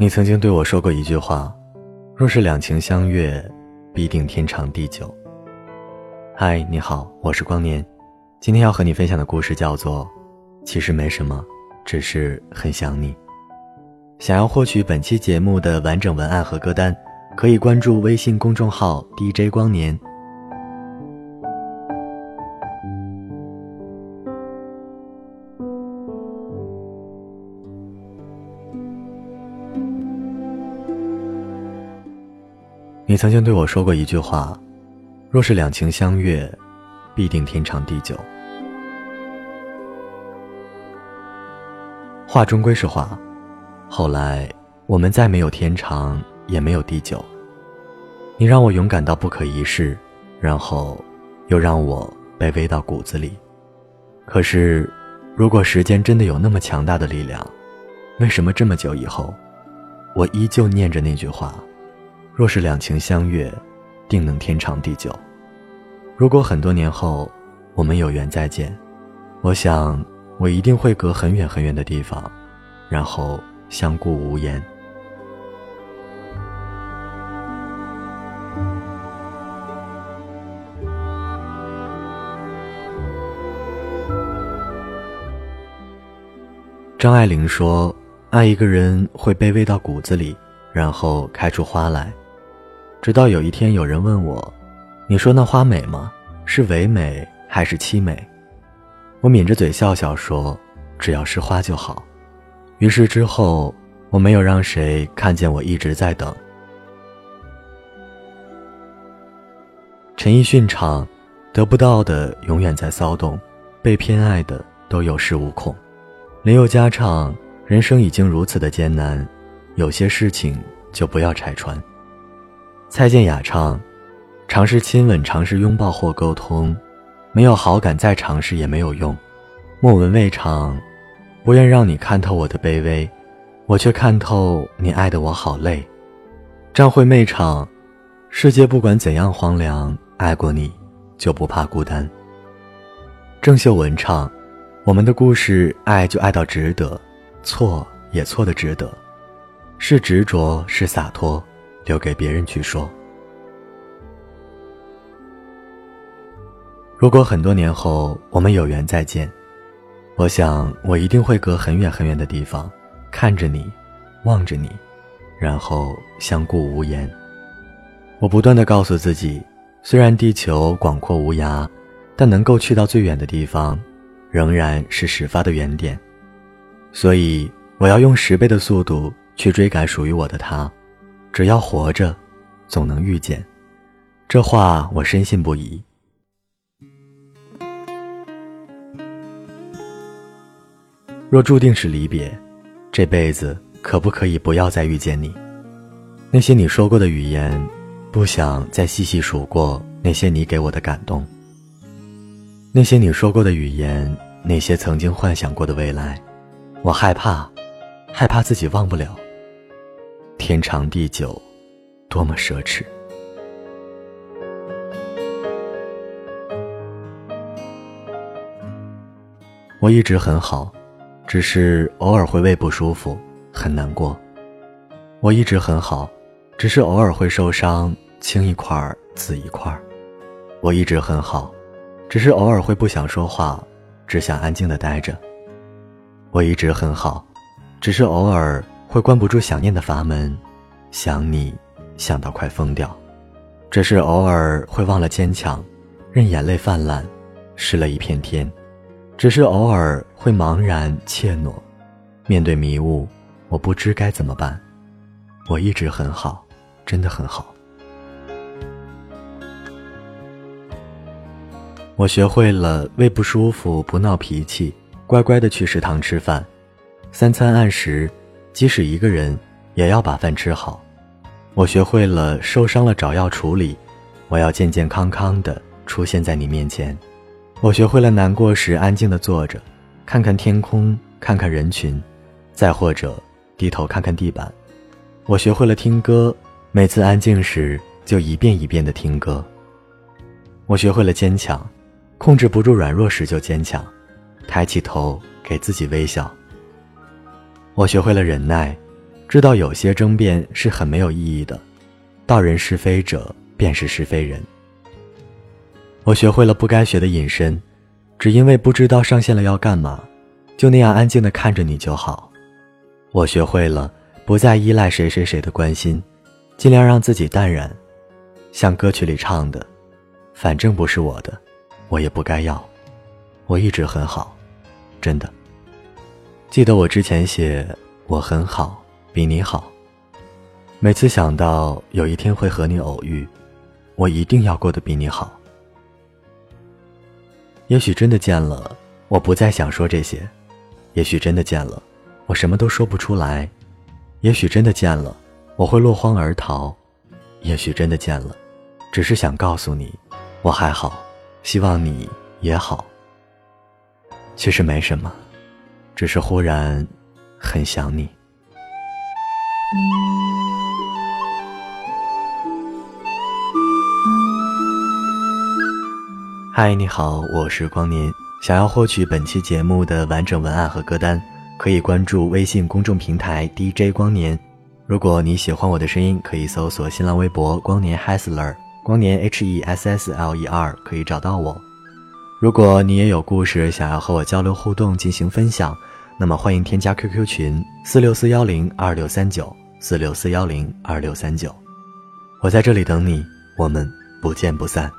你曾经对我说过一句话，若是两情相悦，必定天长地久。嗨，你好，我是光年，今天要和你分享的故事叫做其实没什么，只是很想你。想要获取本期节目的完整文案和歌单，可以关注微信公众号 DJ 光年。你曾经对我说过一句话，若是两情相悦，必定天长地久。话终归是话，后来我们再没有天长，也没有地久。你让我勇敢到不可一世，然后又让我卑微到骨子里。可是，如果时间真的有那么强大的力量，为什么这么久以后，我依旧念着那句话？若是两情相悦，定能天长地久。如果很多年后我们有缘再见，我想我一定会隔很远很远的地方，然后相顾无言。张爱玲说，爱一个人会卑微到骨子里，然后开出花来。直到有一天有人问我，你说那花美吗？是唯美还是凄美？我抿着嘴笑笑说，只要是花就好。于是之后我没有让谁看见我一直在等。陈奕迅唱，得不到的永远在骚动，被偏爱的都有恃无恐。林宥嘉唱，人生已经如此的艰难，有些事情就不要拆穿。蔡健雅唱，尝试亲吻，尝试拥抱或沟通，没有好感再尝试也没有用。莫文蔚唱，不愿让你看透我的卑微，我却看透你爱的我好累。张惠妹唱，世界不管怎样荒凉，爱过你就不怕孤单。郑秀文唱，我们的故事爱就爱到值得，错也错得值得。是执着，是洒脱，留给别人去说。如果很多年后我们有缘再见，我想我一定会隔很远很远的地方，看着你，望着你，然后相顾无言。我不断地告诉自己，虽然地球广阔无涯，但能够去到最远的地方，仍然是始发的原点。所以我要用10倍的速度去追赶属于我的他，只要活着，总能遇见。这话我深信不疑。若注定是离别，这辈子可不可以不要再遇见你？那些你说过的语言，不想再细细数过那些你给我的感动。那些你说过的语言，那些曾经幻想过的未来，我害怕自己忘不了。天长地久，多么奢侈。我一直很好，只是偶尔会胃不舒服，很难过。我一直很好，只是偶尔会受伤，青一块紫一块。我一直很好，只是偶尔会不想说话，只想安静地待着。我一直很好，只是偶尔会关不住想念的阀门，想你想到快疯掉。只是偶尔会忘了坚强，任眼泪泛滥，湿了一片天。只是偶尔会茫然怯懦，面对迷雾，我不知该怎么办。我一直很好，真的很好。我学会了胃不舒服不闹脾气，乖乖地去食堂吃饭，三餐按时，即使一个人也要把饭吃好。我学会了受伤了找药处理，我要健健康康的出现在你面前。我学会了难过时安静的坐着，看看天空，看看人群，再或者低头看看地板。我学会了听歌，每次安静时就一遍一遍的听歌。我学会了坚强，控制不住软弱时就坚强，抬起头给自己微笑。我学会了忍耐，知道有些争辩是很没有意义的，道人是非者便是是非人。我学会了不该学的隐身，只因为不知道上线了要干嘛，就那样安静地看着你就好。我学会了不再依赖谁谁谁的关心，尽量让自己淡然，像歌曲里唱的，反正不是我的，我也不该要。我一直很好，真的。记得我之前写我很好，比你好。每次想到有一天会和你偶遇，我一定要过得比你好。也许真的见了，我不再想说这些。也许真的见了，我什么都说不出来。也许真的见了，我会落荒而逃。也许真的见了，只是想告诉你，我还好，希望你也好。其实没什么，只是忽然很想你。嗨，你好，我是光年。想要获取本期节目的完整文案和歌单，可以关注微信公众平台 DJ 光年。如果你喜欢我的声音，可以搜索新浪微博光年 Hessler， 光年 HESSLER 可以找到我。如果你也有故事想要和我交流互动进行分享，那么欢迎添加 QQ 群 464102639 464102639， 我在这里等你，我们不见不散。